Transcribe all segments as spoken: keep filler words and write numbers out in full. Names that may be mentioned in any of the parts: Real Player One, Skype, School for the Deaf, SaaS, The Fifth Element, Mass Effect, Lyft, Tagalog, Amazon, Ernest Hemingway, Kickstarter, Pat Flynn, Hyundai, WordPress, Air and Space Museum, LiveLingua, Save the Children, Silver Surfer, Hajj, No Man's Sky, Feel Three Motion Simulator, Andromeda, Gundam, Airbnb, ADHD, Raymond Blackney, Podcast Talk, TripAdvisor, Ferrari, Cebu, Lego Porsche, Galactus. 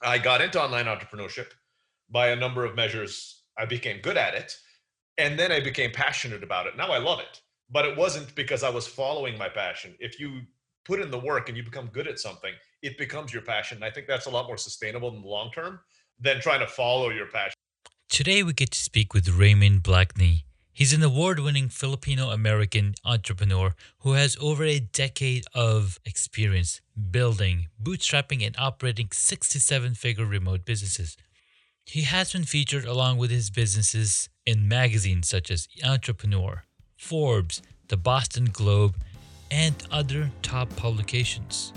I got into online entrepreneurship by a number of measures. I became good at it, and then I became passionate about it. Now I love it, but it wasn't because I was following my passion. If you put in the work and you become good at something, it becomes your passion. And I think that's a lot more sustainable in the long term than trying to follow your passion. Today we get to speak with Raymond Blackney. He's an award-winning Filipino-American entrepreneur who has over a decade of experience building, bootstrapping, and operating six to seven figure remote businesses. He has been featured along with his businesses in magazines such as Entrepreneur, Forbes, the Boston Globe, and other top publications.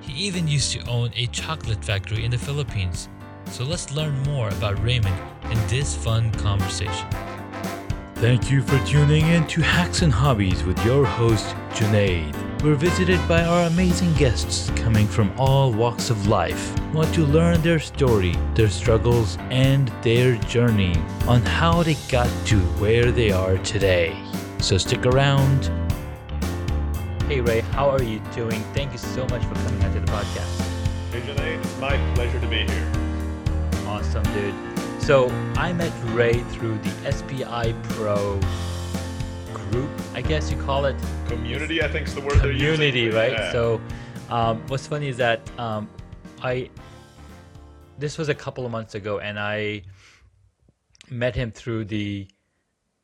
He even used to own a chocolate factory in the Philippines. So let's learn more about Raymond in this fun conversation. Thank you for tuning in to Hacks and Hobbies with your host, Junaid. We're visited by our amazing guests coming from all walks of life. Want to learn their story, their struggles, and their journey on how they got to where they are today. So stick around. Hey Ray, how are you doing? Thank you so much for coming out to the podcast. Hey Junaid, it's my pleasure to be here. Awesome, dude. So I met Ray through the S P I Pro group, I guess you call it. Community, I think is the word they're using. Community, right? Yeah. So um, what's funny is that um, I, this was a couple of months ago, and I met him through the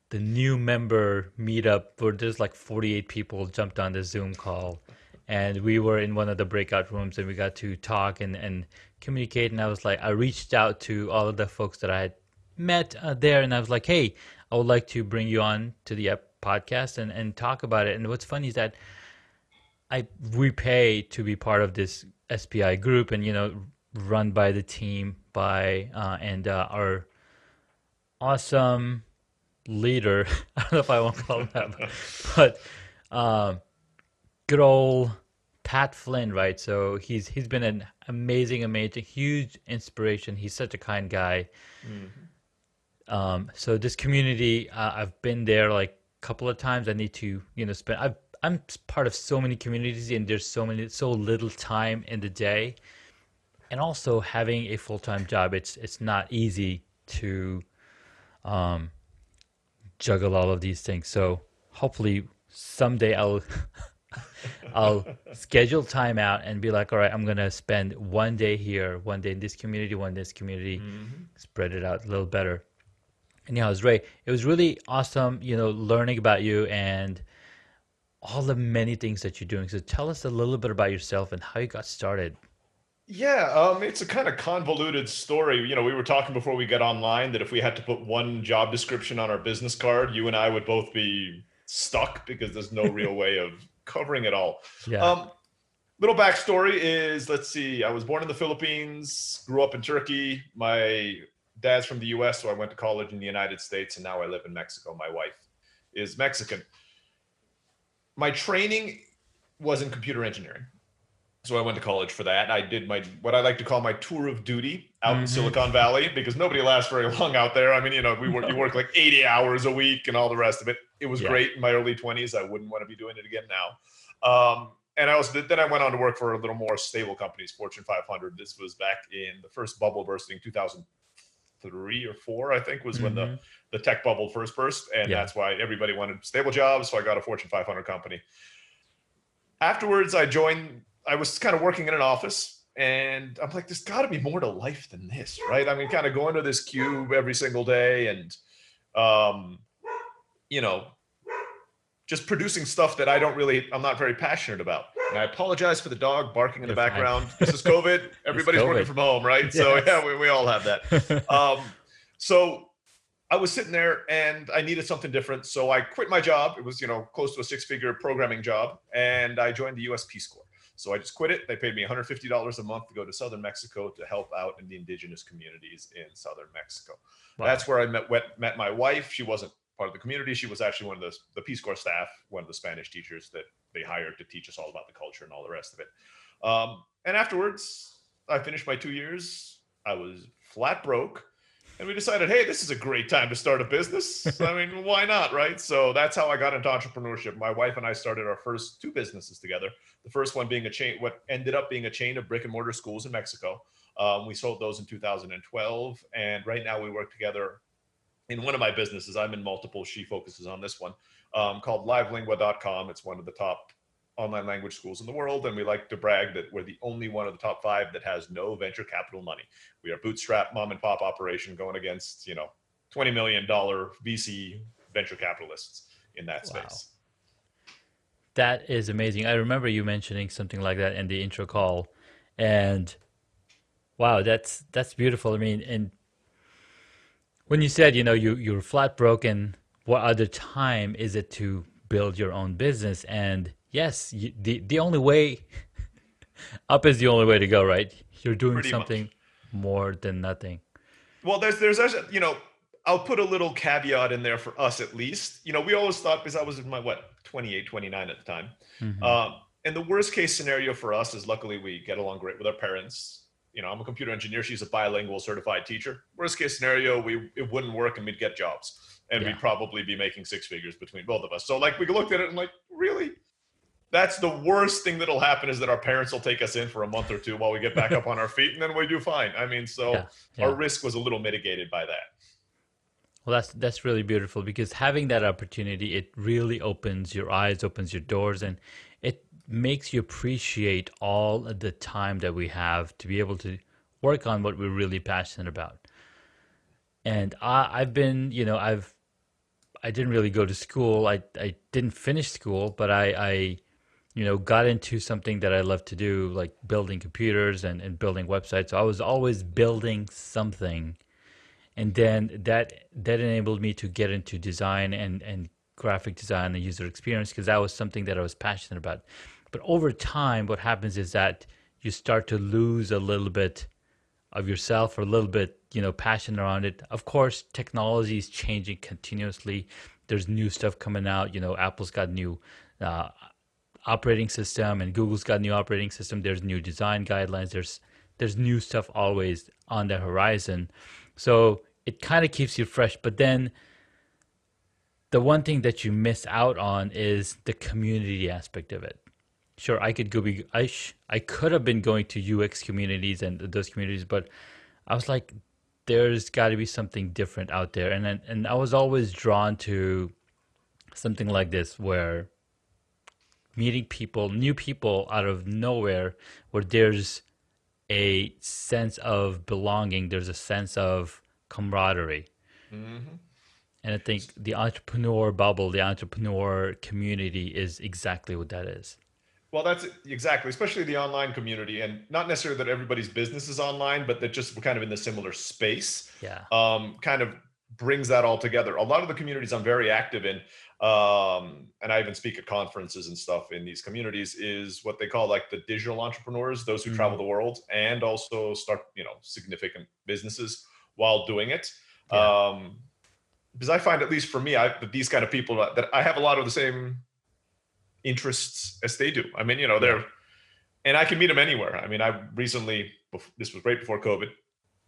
the new member meetup where there's like forty-eight people jumped on the Zoom call. And we were in one of the breakout rooms and we got to talk and, and communicate. And I was like, I reached out to all of the folks that I had met uh, there. And I was like, hey, I would like to bring you on to the podcast and, and talk about it. And what's funny is that I we pay to be part of this S P I group and, you know, run by the team by uh, and uh, our awesome leader. I don't know if I want to call him that, but... but um, good old Pat Flynn, right? So he's he's been an amazing, amazing, huge inspiration. He's such a kind guy. Mm-hmm. Um, so this community, uh, I've been there like a couple of times. I need to, you know, spend. I've, I'm part of so many communities, and there's so many, so little time in the day, and also having a full-time job. It's it's not easy to um, juggle all of these things. So hopefully someday I'll. I'll schedule time out and be like, all right, I'm going to spend one day here, one day in this community, one day in this community, mm-hmm. spread it out a little better. Anyhow, it was Ray. It was really awesome, you know, learning about you and all the many things that you're doing. So tell us a little bit about yourself and how you got started. Yeah, um, it's a kind of convoluted story. You know, we were talking before we got online that if we had to put one job description on our business card, you and I would both be stuck because there's no real way of covering it all. Yeah. Um, little backstory is, let's see, I was born in the Philippines, grew up in Turkey. My dad's from the U S, so I went to college in the United States, and now I live in Mexico. My wife is Mexican. My training was in computer engineering, so I went to college for that. I did my what I like to call my tour of duty out mm-hmm. in Silicon Valley, because nobody lasts very long out there. I mean, you know, we work, you work like eighty hours a week and all the rest of it. It was yeah. great in my early twenties. I wouldn't want to be doing it again now. Um, and I was, then I went on to work for a little more stable companies, Fortune five hundred. This was back in the first bubble bursting, two thousand three or four, I think, was mm-hmm. when the, the tech bubble first burst. And yeah. that's why everybody wanted stable jobs. So I got a Fortune five hundred company. Afterwards, I joined, I was kind of working in an office. And I'm like, there's got to be more to life than this, right? I mean, kind of going to this cube every single day and... Um, you know, just producing stuff that I don't really, I'm not very passionate about. And I apologize for the dog barking in the You're background. Fine. This is COVID. Everybody's COVID. Working from home, right? Yes. So yeah, we, we all have that. um, so I was sitting there and I needed something different. So I quit my job. It was, you know, close to a six figure programming job. And I joined the U S Peace Corps. So I just quit it. They paid me one hundred fifty dollars a month to go to Southern Mexico to help out in the indigenous communities in Southern Mexico. Wow. That's where I met, met my wife. She wasn't part of the community. She was actually one of the, the Peace Corps staff, one of the Spanish teachers that they hired to teach us all about the culture and all the rest of it. Um, and afterwards, I finished my two years. I was flat broke. And we decided, hey, this is a great time to start a business. I mean, why not, right? So that's how I got into entrepreneurship. My wife and I started our first two businesses together. The first one being a chain, what ended up being a chain of brick and mortar schools in Mexico. Um, we sold those in two thousand twelve, and right now we work together in one of my businesses. I'm in multiple, she focuses on this one, um, called live lingua dot com. It's one of the top online language schools in the world, and we like to brag that we're the only one of the top five that has no venture capital money. We are bootstrap mom and pop operation going against, you know, twenty million dollars V C venture capitalists in that space. Wow. That is amazing. I remember you mentioning something like that in the intro call, and wow, that's, that's beautiful. I mean, and when you said, you know, you, you're flat broken, what other time is it to build your own business? And yes, you, the, the only way up is the only way to go, right? You're doing Pretty something much. more than nothing. Well, there's, there's, you know, I'll put a little caveat in there for us, at least. You know, we always thought, because I was in my, what, twenty-eight, twenty-nine at the time. Mm-hmm. Um, and the worst case scenario for us is, luckily we get along great with our parents. You know, I'm a computer engineer. She's a bilingual certified teacher. Worst case scenario, we, it wouldn't work and we'd get jobs. And yeah. we'd probably be making six figures between both of us. So like, we looked at it and like, really? That's the worst thing that'll happen, is that our parents will take us in for a month or two while we get back up on our feet, and then we do fine. I mean, so yeah, yeah. our risk was a little mitigated by that. Well, that's, that's really beautiful, because having that opportunity, it really opens your eyes, opens your doors, and it makes you appreciate all of the time that we have to be able to work on what we're really passionate about. And I, I've been, you know, I've, I didn't really go to school. I, I didn't finish school, but I, I, you know, got into something that I love to do, like building computers and, and building websites. So I was always building something. And then that, that enabled me to get into design and, and graphic design and user experience, because that was something that I was passionate about. But over time, what happens is that you start to lose a little bit of yourself, or a little bit, you know, passion around it. Of course, technology is changing continuously. There's new stuff coming out. You know, Apple's got new uh, operating system, and Google's got new operating system. There's new design guidelines. There's there's new stuff always on the horizon, so it kind of keeps you fresh. But then the one thing that you miss out on is the community aspect of it. Sure, I could go be I sh, I could have been going to U X communities and those communities, but I was like, there's got to be something different out there, and and, and I was always drawn to something like this, where meeting people, new people out of nowhere, where there's a sense of belonging, there's a sense of camaraderie. Mm-hmm. And I think the entrepreneur bubble, the entrepreneur community is exactly what that is. Well, that's exactly, especially the online community, and not necessarily that everybody's business is online, but that just we're kind of in the similar space. Yeah. Um, kind of brings that all together. A lot of the communities I'm very active in, um and I even speak at conferences and stuff in these communities, is what they call like the digital entrepreneurs, those who mm-hmm. travel the world and also start, you know, significant businesses while doing it. Yeah. Um because I find, at least for me, I these kind of people that I have a lot of the same interests as they do. I mean, you know, they're, and I can meet them anywhere. I mean, I recently, this was right before COVID,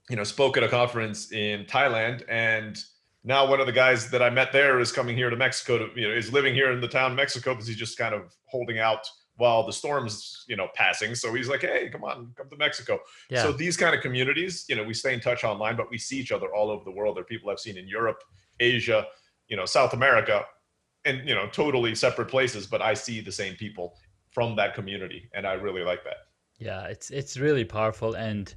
you know, spoke at a conference in Thailand, and now one of the guys that I met there is coming here to Mexico to, you know, is living here in the town of Mexico, because he's just kind of holding out while the storm's, you know, passing. So he's like, hey, come on, come to Mexico. Yeah. So these kind of communities, you know, we stay in touch online, but we see each other all over the world. There are people I've seen in Europe, Asia, you know, South America, and, you know, totally separate places, but I see the same people from that community. And I really like that. Yeah, it's, it's really powerful. And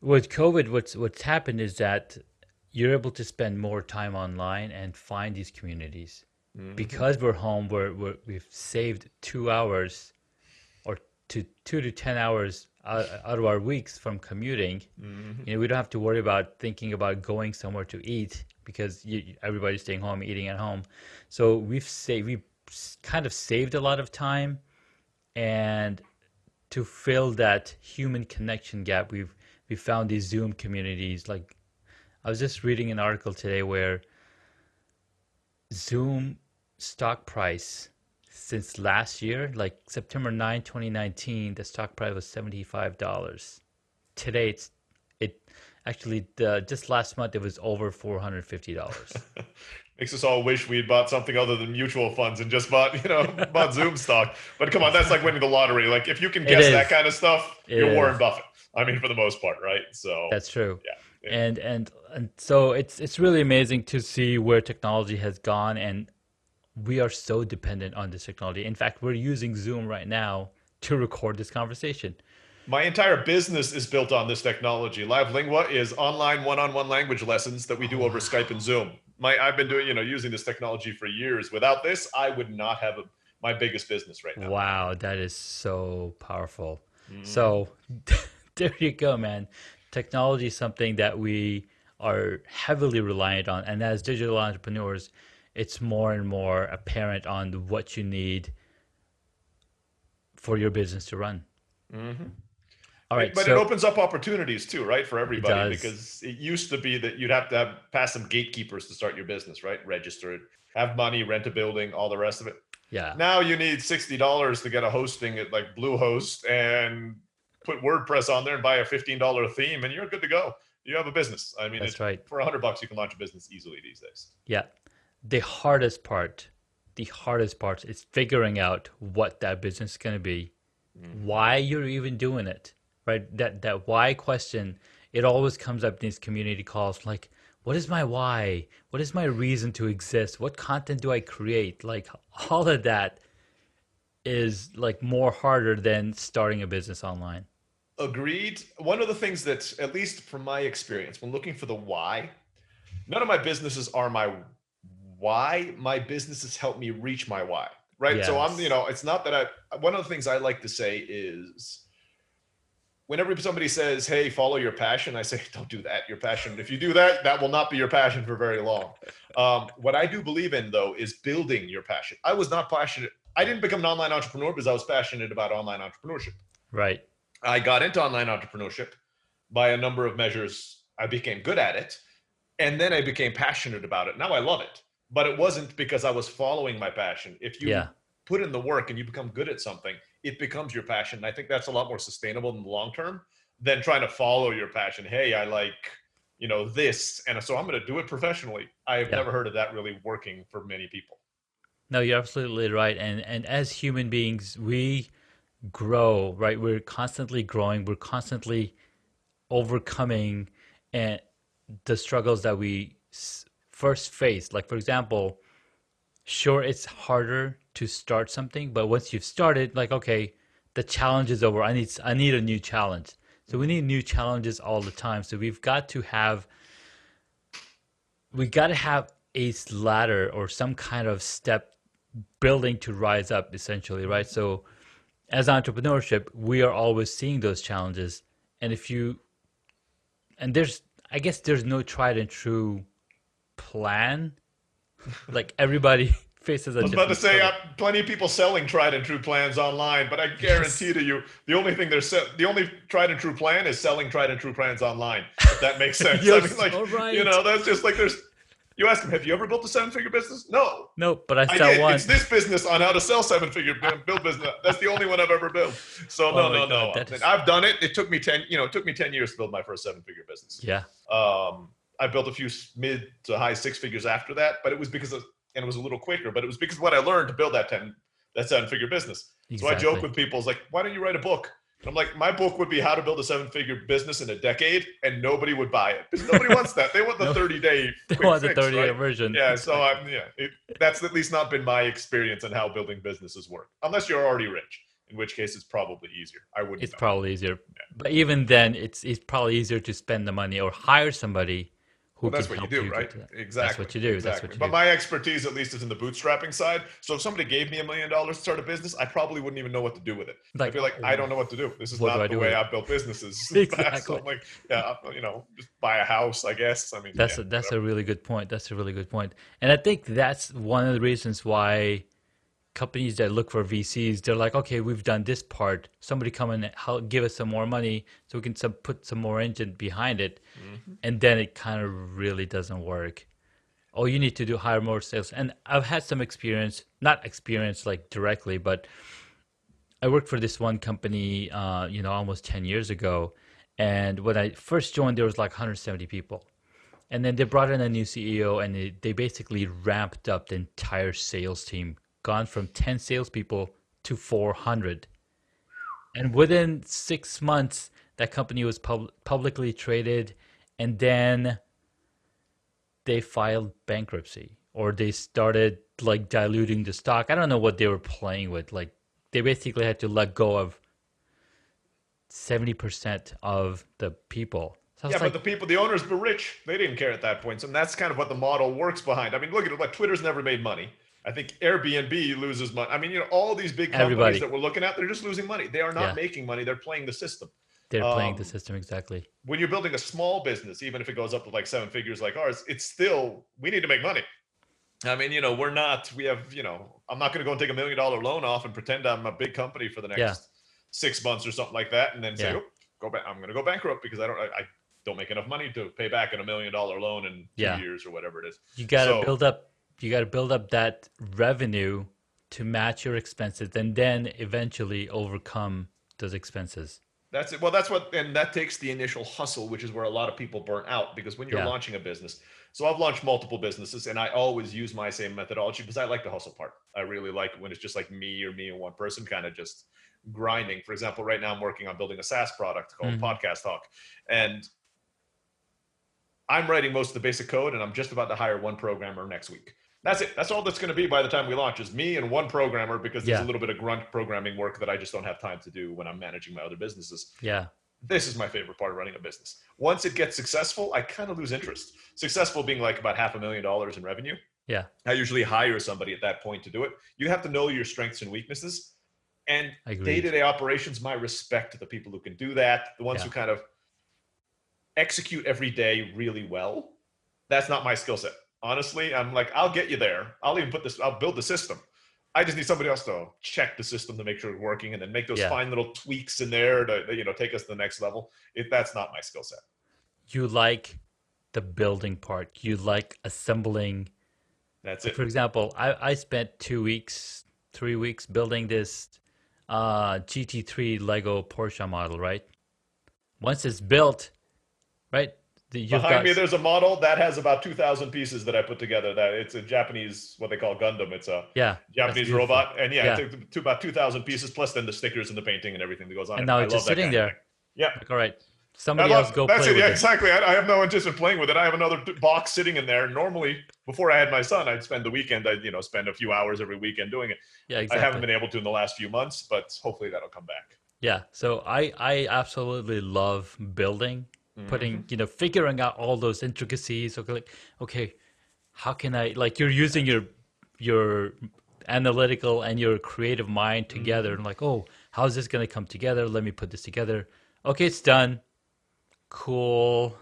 with COVID, what's, what's happened is that you're able to spend more time online and find these communities. Mm-hmm. Because we're home, we're, we're, we've saved two hours or two, two to ten hours out, out of our weeks from commuting. Mm-hmm. You know, we don't have to worry about thinking about going somewhere to eat, because you, everybody's staying home, eating at home. So we've saved, we kind of saved a lot of time, and to fill that human connection gap, we've we found these Zoom communities. Like, I was just reading an article today where Zoom stock price since last year, like September ninth, twenty nineteen, the stock price was seventy-five dollars. Today it's It actually uh, just last month it was over four hundred fifty dollars. Makes us all wish we had bought something other than mutual funds and just bought, you know, bought Zoom stock. But come on, that's like winning the lottery. Like if you can guess that kind of stuff, it you're is. Warren Buffett. I mean, for the most part, right? So that's true. Yeah. yeah. And, and and so it's it's really amazing to see where technology has gone, and we are so dependent on this technology. In fact, we're using Zoom right now to record this conversation. My entire business is built on this technology. LiveLingua is online one-on-one language lessons that we do over Skype and Zoom. My, I've been doing, you know, using this technology for years. Without this, I would not have a, my biggest business right now. Wow, that is so powerful. Mm. So there you go, man. Technology is something that we are heavily reliant on. And as digital entrepreneurs, it's more and more apparent on what you need for your business to run. Mm-hmm. All right, but so, it opens up opportunities too, right, for everybody, it because it used to be that you'd have to have, pass some gatekeepers to start your business, right? Register it, have money, rent a building, all the rest of it. Yeah. Now you need sixty dollars to get a hosting at like Bluehost and put WordPress on there and buy a fifteen dollar theme, and you're good to go. You have a business. I mean, that's right. For one hundred bucks, you can launch a business easily these days. Yeah. The hardest part, the hardest part is figuring out what that business is going to be, mm-hmm. why you're even doing it, right? That that why question, it always comes up in these community calls. Like, what is my why? What is my reason to exist? What content do I create? Like, all of that is like more harder than starting a business online. Agreed. One of the things that, at least from my experience, when looking for the why, none of my businesses are my why. My businesses help me reach my why, right? Yes. So I'm, you know, it's not that I, one of the things I like to say is whenever somebody says, hey, follow your passion, I say, don't do that, your passion. If you do that, that will not be your passion for very long. Um, what I do believe in though, is building your passion. I was not passionate. I didn't become an online entrepreneur because I was passionate about online entrepreneurship. Right. I got into online entrepreneurship by a number of measures. I became good at it. And then I became passionate about it. Now I love it. But it wasn't because I was following my passion. If you yeah. put in the work and you become good at something, it becomes your passion. And I think that's a lot more sustainable in the long term than trying to follow your passion. Hey, I like, you know, this, and so I'm going to do it professionally. I have yeah. never heard of that really working for many people. No, you're absolutely right. And and as human beings, we grow, right? We're constantly growing. We're constantly overcoming and the struggles that we s- first phase. Like, for example, sure, it's harder to start something, but once you've started, like, okay, the challenge is over. I need I need a new challenge. So we need new challenges all the time. So we've got to have, we got to have a ladder or some kind of step building to rise up, essentially, right? So as entrepreneurship, we are always seeing those challenges. And if you, and there's, I guess there's no tried and true plan. Like, everybody faces a I was about to say, uh, plenty of people selling tried and true plans online, but I guarantee yes. to you, the only thing they're se- the only tried and true plan is selling tried and true plans online. If that makes sense. Yes, I mean, like, all right. You know, that's just like there's. You ask them, have you ever built a seven-figure business? No. No, but I sell I one. It's this business on how to sell seven-figure build business. That's the only one I've ever built. So no, oh no, God, no. I mean, is... I've done it. It took me ten. You know, it took me ten years to build my first seven-figure business. Yeah. Um. I built a few mid to high six figures after that, but it was because of, and it was a little quicker, but it was because of what I learned to build that ten, that seven figure business. Exactly. So I joke with people, it's like, why don't you write a book? And I'm like, my book would be how to build a seven figure business in a decade, and nobody would buy it because nobody wants that. They want the no, thirty day. They want fix, the thirty right? day version. Yeah. So I'm, yeah, it, that's at least not been my experience on how building businesses work, unless you're already rich, in which case it's probably easier. I wouldn't It's know. probably easier, yeah. But even then it's, it's probably easier to spend the money or hire somebody. Well, that's what you do, you right? That. Exactly. That's what you do. Exactly. That's what you do. But my expertise, at least, is in the bootstrapping side. So if somebody gave me a million dollars to start a business, I probably wouldn't even know what to do with it. Like, I'd be like, I don't know what to do. This is not the way I've built businesses. Exactly. So I'm like, yeah, you know, just buy a house, I guess. I mean, that's yeah, a, that's whatever. a really good point. That's a really good point. And I think that's one of the reasons why companies that look for V Cs, they're like, okay, we've done this part. Somebody come and help, give us some more money so we can some, put some more engine behind it. Mm-hmm. And then it kind of really doesn't work. Oh, you need to do hire more sales. And I've had some experience, not experience like directly, but I worked for this one company, uh, you know, almost ten years ago. And when I first joined, there was like one hundred seventy people. And then they brought in a new C E O, and they, they basically ramped up the entire sales team, gone from ten salespeople to four hundred. And within six months, that company was pub- publicly traded, and then they filed bankruptcy, or they started like diluting the stock. I don't know what they were playing with. Like, they basically had to let go of seventy percent of the people. So yeah, like, but the people, the owners were rich. They didn't care at that point. So that's kind of what the model works behind. I mean, look at it. Like, Twitter's never made money. I think Airbnb loses money. I mean, you know, all these big companies Everybody. that we're looking at, they're just losing money. They are not yeah. making money. They're playing the system. They're um, playing the system, exactly. When you're building a small business, even if it goes up to like seven figures like ours, it's still, we need to make money. I mean, you know, we're not, we have, you know, I'm not going to go and take a million dollar loan off and pretend I'm a big company for the next yeah. six months or something like that. And then say, yeah. oh, go back, I'm going to go bankrupt because I don't, I, I don't make enough money to pay back in a million dollar loan in two yeah. years or whatever it is. You got to so, build up, you got to build up that revenue to match your expenses and then eventually overcome those expenses. That's it. Well, that's what, and that takes the initial hustle, which is where a lot of people burn out, because when you're yeah. launching a business, so I've launched multiple businesses and I always use my same methodology because I like the hustle part. I really like when it's just like me or me and one person kind of just grinding. For example, right now I'm working on building a SaaS product called mm-hmm. Podcast Talk, and I'm writing most of the basic code and I'm just about to hire one programmer next week. That's it. That's all that's going to be by the time we launch is me and one programmer, because there's yeah. a little bit of grunt programming work that I just don't have time to do when I'm managing my other businesses. Yeah. This is my favorite part of running a business. Once it gets successful, I kind of lose interest. Successful being like about half a million dollars in revenue. Yeah. I usually hire somebody at that point to do it. You have to know your strengths and weaknesses. And Agreed. day-to-day operations, my respect to the people who can do that, the ones yeah. who kind of execute every day really well. That's not my skill set. Honestly, I'm like, I'll get you there. I'll even put this, I'll build the system. I just need somebody else to check the system to make sure it's working and then make those yeah. fine little tweaks in there to, you know, take us to the next level. If that's not my skill set. You like the building part. You like assembling. That's it. For example, I, I spent two weeks, three weeks building this uh, G T three Lego Porsche model, right? Once it's built, right? You've Behind got... me, there's a model that has about two thousand pieces that I put together. That it's a Japanese, what they call Gundam. It's a yeah, Japanese robot. And yeah, yeah. it took to about two thousand pieces, plus then the stickers and the painting and everything that goes on. And now I it's love just sitting there. Thing. Yeah. Like, all right. Somebody love, else go that's play it, with yeah, it. Exactly. I, I have no interest in playing with it. I have another box sitting in there. Normally, before I had my son, I'd spend the weekend. I'd you know, spend a few hours every weekend doing it. Yeah, exactly. I haven't been able to in the last few months, but hopefully that'll come back. Yeah. So I, I absolutely love building. Putting, mm-hmm. you know, figuring out all those intricacies. Okay, like, okay, how can I? Like, you're using your your analytical and your creative mind together, mm-hmm. and like, oh, how is this going to come together? Let me put this together. Okay, it's done. Cool.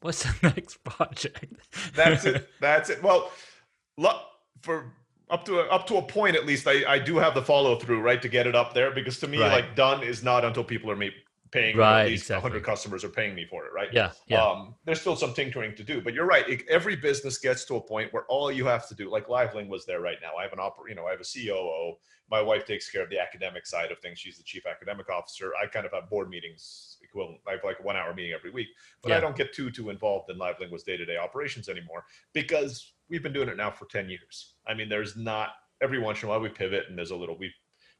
What's the next project? That's it. That's it. Well, for up to a, up to a point, at least, I I do have the follow through, right, to get it up there, because to me, right. like, done is not until people are me. paying right, at least exactly. one hundred customers are paying me for it, right? Yeah, yeah. Um, there's still some tinkering to do, but you're right. It, every business gets to a point where all you have to do, like LiveLing was there right now. I have an oper, you know, I have a C O O. My wife takes care of the academic side of things. She's the chief academic officer. I kind of have board meetings equivalent. I have like a one hour meeting every week, but yeah. I don't get too, too involved in LiveLing was day-to-day operations anymore, because we've been doing it now for ten years. I mean, there's not, every once in a while we pivot and there's a little, we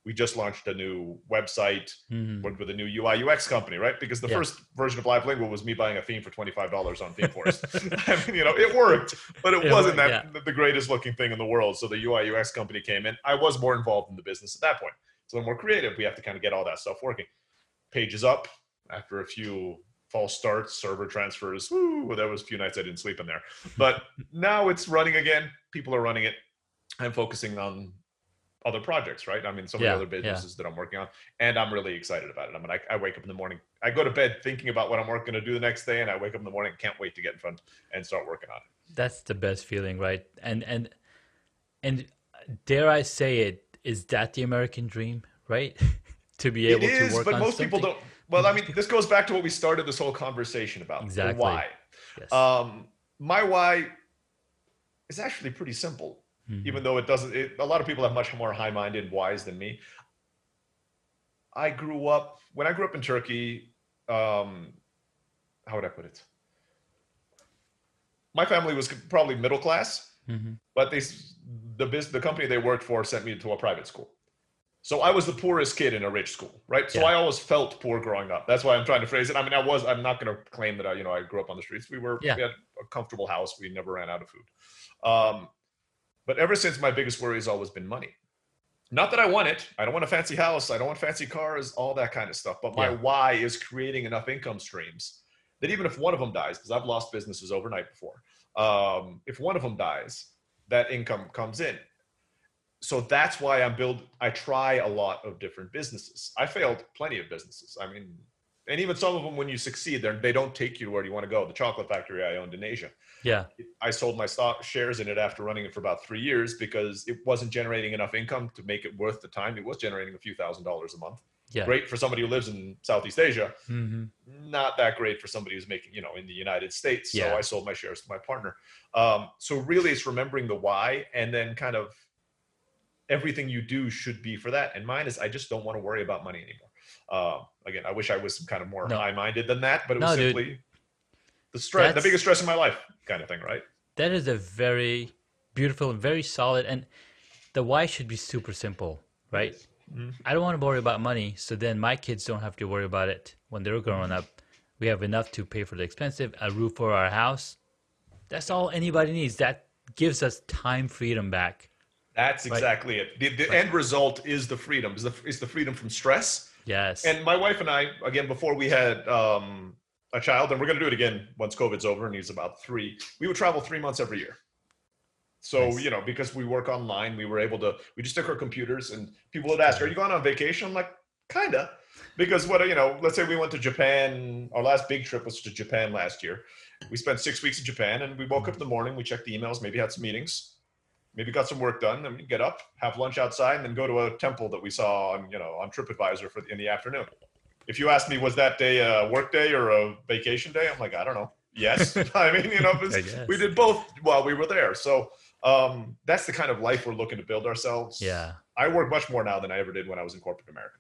We just launched a new website, mm-hmm. worked with a new U I U X company, right? Because the yeah. first version of LiveLingua was me buying a theme for twenty-five dollars on ThemeForest. I mean, you know, it worked, but it, it wasn't worked, that yeah. the greatest looking thing in the world. So the U I U X company came in. I was more involved in the business at that point. So I'm more creative. We have to kind of get all that stuff working. Pages up after a few false starts, server transfers. Woo, there was a few nights I didn't sleep in there. But now it's running again. People are running it. I'm focusing on other projects, right? I mean, so many yeah, other businesses yeah. that I'm working on, and I'm really excited about it. I mean, I, I wake up in the morning, I go to bed thinking about what I'm working to do the next day, and I wake up in the morning, can't wait to get in front and start working on it. That's the best feeling, right? And and and dare I say it, is that the American dream, right? to be able it is, to work on something. It is, but most people don't. Well, I mean, this goes back to what we started this whole conversation about. Exactly. The why. Yes. Um, my why is actually pretty simple. Mm-hmm. Even though it doesn't, it, a lot of people have much more high-minded wise than me. I grew up, when I grew up in Turkey, um, how would I put it? My family was probably middle class, mm-hmm. but they, the business, the company they worked for sent me into a private school. So I was the poorest kid in a rich school, right? So yeah. I always felt poor growing up. That's why I'm trying to phrase it. I mean, I was, I'm not going to claim that I, you know, I grew up on the streets. We were, yeah. we had a comfortable house. We never ran out of food. Um, but ever since, my biggest worry has always been money. Not that I want it. I don't want a fancy house. I don't want fancy cars, all that kind of stuff. But my yeah. why is creating enough income streams that even if one of them dies, because I've lost businesses overnight before, um, if one of them dies, that income comes in. So that's why I'm build, I try a lot of different businesses. I failed plenty of businesses. I mean, and even some of them, when you succeed, they don't take you to where you want to go. The chocolate factory I owned in Asia. Yeah. I sold my stock shares in it after running it for about three years because it wasn't generating enough income to make it worth the time. It was generating a few thousand dollars a month. Yeah. Great for somebody who lives in Southeast Asia. Mm-hmm. Not that great for somebody who's making, you know, in the United States. Yeah. So I sold my shares to my partner. Um, so really it's remembering the why, and then kind of everything you do should be for that. And mine is, I just don't want to worry about money anymore. Uh, again, I wish I was kind of more no. high-minded than that, but it was no, simply dude. the stress, the biggest stress in my life kind of thing, right? That is a very beautiful and very solid, and the why should be super simple, right? Mm-hmm. I don't want to worry about money, so then my kids don't have to worry about it when they're growing up. We have enough to pay for the expensive, a roof for our house. That's all anybody needs. That gives us time freedom back. That's exactly right. it. The, the right. end result is the freedom, is the, is the freedom from stress. Yes. And my wife and I, again, before we had um, a child, and we're going to do it again once COVID's over and he's about three, we would travel three months every year. So, nice. you know, because we work online, we were able to, we just took our computers, and people would ask, are you going on vacation? I'm like, kind of. Because what, you know, let's say we went to Japan. Our last big trip was to Japan last year. We spent six weeks in Japan, and we woke up in the morning, we checked the emails, maybe had some meetings, maybe got some work done, and we get up, have lunch outside, and then go to a temple that we saw on, you know, on TripAdvisor for the, in the afternoon. If you asked me, was that day a work day or a vacation day? I'm like, I don't know. Yes. I mean, you know, we did both while we were there. So um, that's the kind of life we're looking to build ourselves. Yeah. I work much more now than I ever did when I was in corporate America.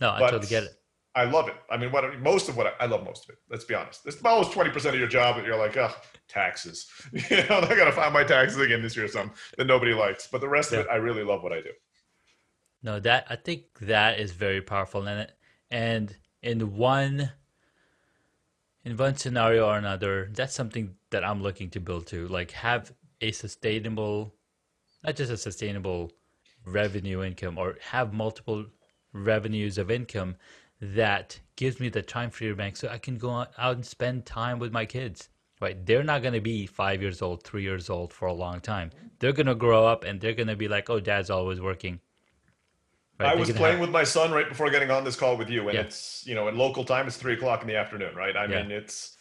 No, but I totally get it. I love it. I mean, what most of what I, I love most of it. Let's be honest. It's almost twenty percent of your job that you're like, oh, taxes. You know, I got to find my taxes again this year or something that nobody likes. But the rest yeah. of it, I really love what I do. No, that I think that is very powerful. And and in one in one scenario or another, that's something that I'm looking to build to, like have a sustainable, not just a sustainable revenue income, or have multiple revenues of income that gives me the time for your bank so I can go out and spend time with my kids, right? They're not going to be five years old, three years old for a long time. They're going to grow up and they're going to be like, oh, dad's always working. Right? I was playing have- with my son right before getting on this call with you. And yeah. it's, you know, in local time, it's three o'clock in the afternoon, right? I yeah. mean, it's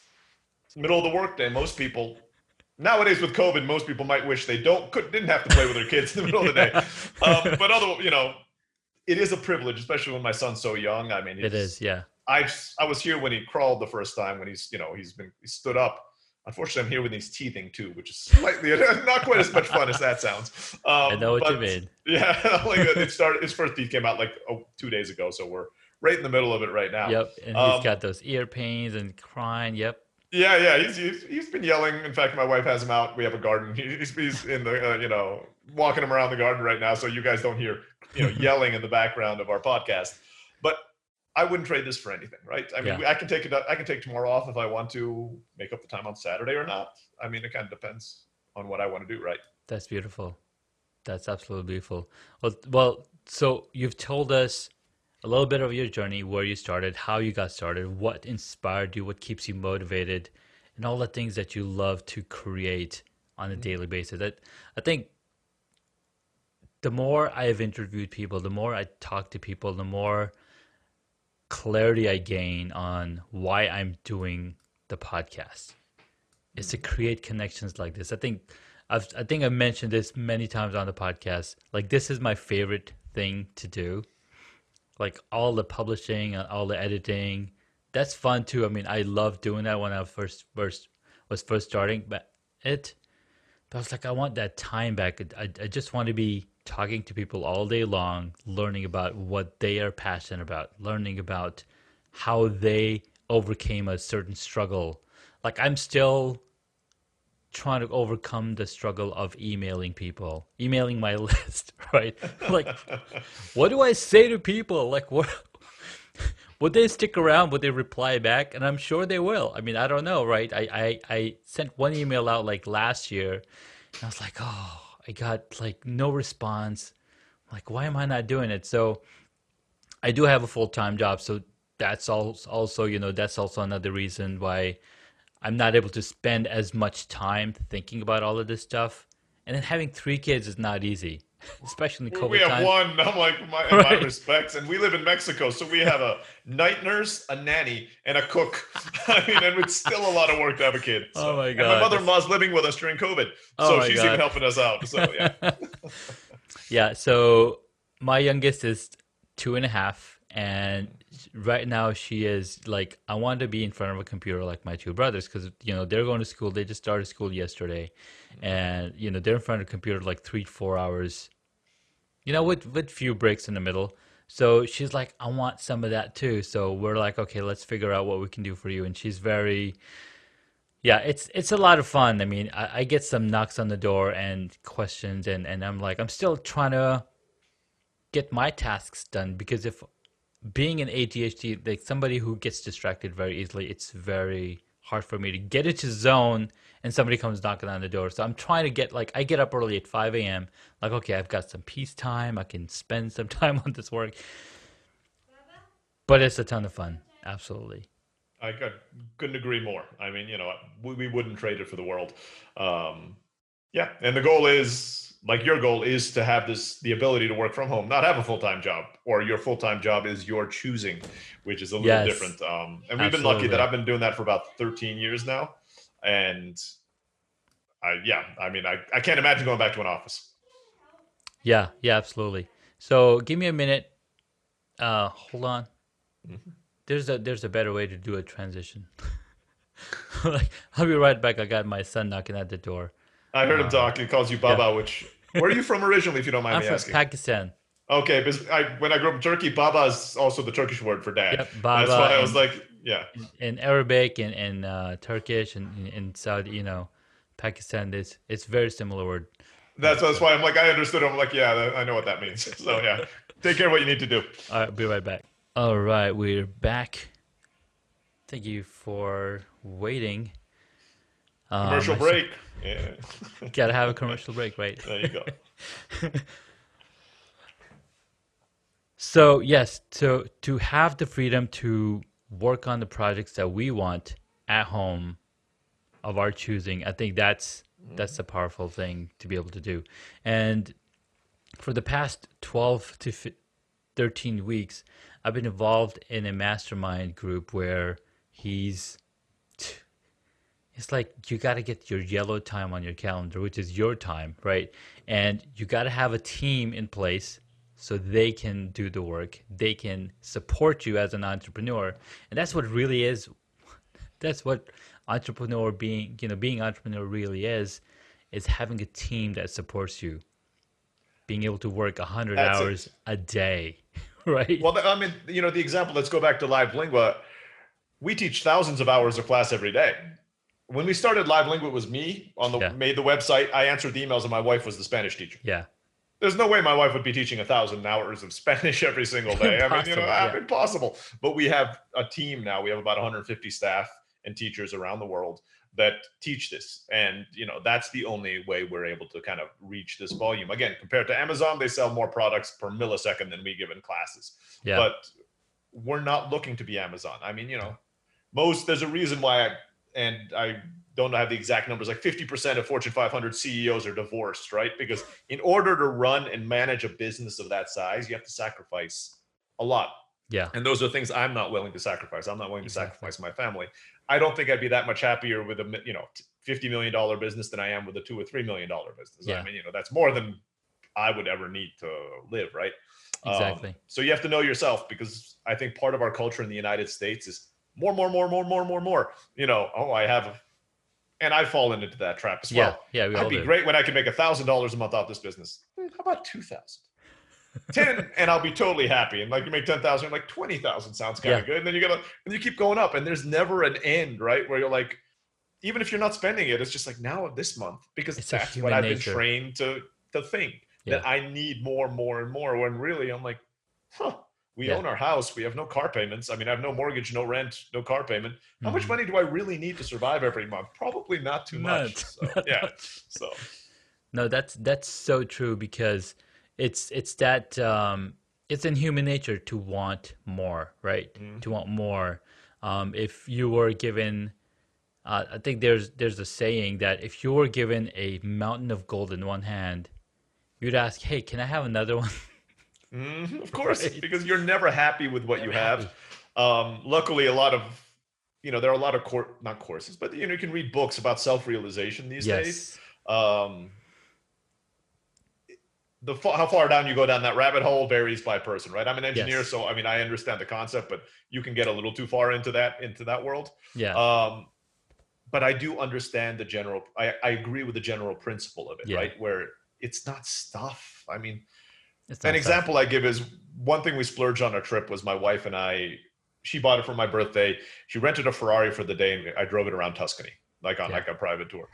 middle of the workday. Most people nowadays with COVID, most people might wish they don't, could, didn't have to play with their kids in the middle yeah. of the day. Um, but other, you know, it is a privilege, especially when my son's so young. I mean, it is, yeah. I I was here when he crawled the first time, when he's, you know, he's been he stood up. Unfortunately, I'm here when he's teething too, which is slightly, not quite as much fun as that sounds. Um, I know what but, you mean. Yeah, like it started, his first teeth came out like oh, two days ago, so we're right in the middle of it right now. Yep, and um, he's got those ear pains and crying, yep. Yeah, yeah, he's, he's he's been yelling. In fact, my wife has him out. We have a garden. He's, he's in the, uh, you know, walking him around the garden right now, so you guys don't hear, you know, yelling in the background of our podcast. But I wouldn't trade this for anything, right? I mean, yeah. I can take it. I can take tomorrow off if I want to, make up the time on Saturday or not. I mean, it kind of depends on what I want to do, right? That's beautiful. That's absolutely beautiful. Well, well, so you've told us a little bit of your journey, where you started, how you got started, what inspired you, what keeps you motivated, and all the things that you love to create on a mm-hmm. daily basis. That I think the more I have interviewed people, the more I talk to people, the more clarity I gain on why I'm doing the podcast is to create connections like this. I think I've, I think I've mentioned this many times on the podcast. Like, this is my favorite thing to do. Like, all the publishing and all the editing, that's fun too. I mean, I love doing that when I first first was first starting, but it, but I was like, I want that time back. I I just want to be talking to people all day long, learning about what they are passionate about, learning about how they overcame a certain struggle. Like, I'm still trying to overcome the struggle of emailing people, emailing my list, right? Like, what do I say to people? Like, what? Would they stick around? Would they reply back? And I'm sure they will. I mean, I don't know, right? I, I, I sent one email out like last year, and I was like, oh, I got like no response. I'm like, why am I not doing it? So I do have a full-time job. So that's also, you know, that's also another reason why I'm not able to spend as much time thinking about all of this stuff. And then having three kids is not easy. Especially in COVID we have time. One. I'm like, my, right. my respects, and we live in Mexico, so we have a night nurse, a nanny, and a cook. I mean, and it's still a lot of work to have a kid. So. Oh my god! And my mother-in-law's That's... living with us during COVID, oh so she's god. even helping us out. So yeah, yeah. So my youngest is two and a half, and right now she is like, I want to be in front of a computer like my two brothers, because you know they're going to school. They just started school yesterday. And, you know, they're in front of a computer like three, four hours, you know, with, with few breaks in the middle. So she's like, I want some of that too. So we're like, okay, let's figure out what we can do for you. And she's very, yeah, it's it's a lot of fun. I mean, I, I get some knocks on the door and questions, and, and I'm like, I'm still trying to get my tasks done, because if being an A D H D, like somebody who gets distracted very easily, it's very hard for me to get into zone. And somebody comes knocking on the door. So I'm trying to get, like, I get up early at five a.m. Like, okay, I've got some peace time. I can spend some time on this work. But it's a ton of fun. Absolutely. I couldn't agree more. I mean, you know, we, we wouldn't trade it for the world. Um, yeah. And the goal is, like your goal is to have this, the ability to work from home, not have a full-time job, or your full-time job is your choosing, which is a little yes, different. Um, and we've absolutely. been lucky that I've been doing that for about thirteen years now. And I, yeah, I mean, I, I can't imagine going back to an office. Yeah, yeah, absolutely. So give me a minute. Uh, hold on. Mm-hmm. There's a there's a better way to do a transition. Like, I'll be right back. I got my son knocking at the door. I heard uh, him talk. He calls you Baba, yeah. which, where are you from originally, if you don't mind I'm me asking? I'm from Pakistan. Okay, because I, when I grew up in Turkey, Baba is also the Turkish word for dad. Yep, Baba. That's why I was like... Yeah, in Arabic and in uh, Turkish and in Saudi, you know, Pakistan, it's it's very similar word. That's that's why I'm like, I understood. I'm like, yeah, I know what that means. So yeah, take care of what you need to do. All right, be right back. All right, we're back. Thank you for waiting. Um, commercial break. Yeah. Gotta have a commercial break, right? There you go. So yes, to to have the freedom to work on the projects that we want at home of our choosing. I think that's that's a powerful thing to be able to do. And for the past twelve to thirteen weeks, I've been involved in a mastermind group where he's, it's like, you got to get your yellow time on your calendar, which is your time, right? And you got to have a team in place so they can do the work, they can support you as an entrepreneur. And that's what really is, that's what entrepreneur being, you know, being entrepreneur really is, is having a team that supports you, being able to work one hundred that's hours it. a day, right? Well, I mean, you know, the example, let's go back to LiveLingua. We teach thousands of hours of class every day. When we started LiveLingua, it was me on the yeah. made the website, I answered the emails, and my wife was the Spanish teacher. Yeah. There's no way my wife would be teaching a thousand hours of Spanish every single day. I mean, you know, yeah. impossible. But we have a team now. We have about one hundred fifty staff and teachers around the world that teach this. And, you know, that's the only way we're able to kind of reach this volume. Again, compared to Amazon, they sell more products per millisecond than we give in classes. Yeah. But we're not looking to be Amazon. I mean, you know, most, there's a reason why, I, and I, don't have the exact numbers, like fifty percent of Fortune five hundred C E Os are divorced, right? Because in order to run and manage a business of that size, you have to sacrifice a lot. Yeah. And those are things I'm not willing to sacrifice. I'm not willing exactly. to sacrifice my family. I don't think I'd be that much happier with a, you know, fifty million dollars business than I am with a two or three million dollars business. Yeah. I mean, you know, that's more than I would ever need to live, right? Exactly. Um, so you have to know yourself, because I think part of our culture in the United States is more, more, more, more, more, more, more, you know, oh, I have a, and I've fallen into that trap as well. Yeah, yeah, we I'd all be do. great when I could make a thousand dollars a month off this business. How about two thousand? ten, and I'll be totally happy. And like you make ten thousand, like twenty thousand sounds kind of yeah. good. And then you gotta, and you keep going up, and there's never an end, right? Where you're like, even if you're not spending it, it's just like now this month, because it's that's what I've nature. been trained to to think yeah. that I need more and more and more. When really I'm like, huh, we yeah. own our house. We have no car payments. I mean, I have no mortgage, no rent, no car payment. How mm-hmm. much money do I really need to survive every month? Probably not too not, much. So, not yeah. Much. So no, that's, that's so true, because it's, it's that, um, it's in human nature to want more, right? Mm-hmm. To want more. Um, if you were given, Uh, I think there's there's a saying that if you were given a mountain of gold in one hand, you'd ask, hey, can I have another one? Mm, of course, right. Because you're never happy with what never you have. Um, luckily, a lot of, you know, there are a lot of, cor- not courses, but, you know, you can read books about self-realization these yes. days. Um, the how far down you go down that rabbit hole varies by person, right? I'm an engineer, yes. so, I mean, I understand the concept, but you can get a little too far into that, into that world. Yeah. Um, But I do understand the general, I, I agree with the general principle of it, yeah. right? Where it's not stuff. I mean, it's an example stuff. I give is one thing we splurged on our trip was my wife and I, she bought it for my birthday. She rented a Ferrari for the day and I drove it around Tuscany, like on yeah. like a private tour.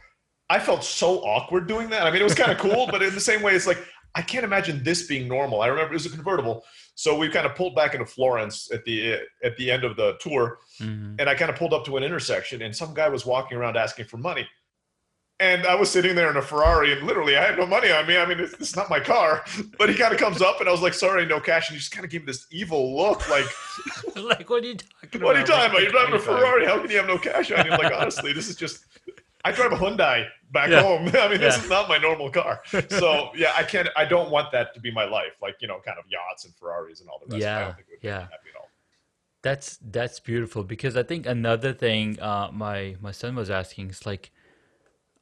I felt so awkward doing that. I mean, it was kind of cool, but in the same way, it's like, I can't imagine this being normal. I remember it was a convertible. So we kind of pulled back into Florence at the at the end of the tour. Mm-hmm. And I kind of pulled up to an intersection and some guy was walking around asking for money. And I was sitting there in a Ferrari and literally I had no money on me. I mean, it's, it's not my car. But he kind of comes up and I was like, sorry, no cash. And he just kind of gave me this evil look like, like what are you talking about? What are you talking about? You're driving a Ferrari. How can you have no cash on you? I'm like, honestly, this is just... I drive a Hyundai back yeah. home. I mean, this yeah. is not my normal car. So yeah, I can't, I don't want that to be my life. Like, you know, kind of yachts and Ferraris and all the rest. Yeah. I don't think it would yeah. be happy at all. That's, that's beautiful, because I think another thing, uh, my, my son was asking, is like,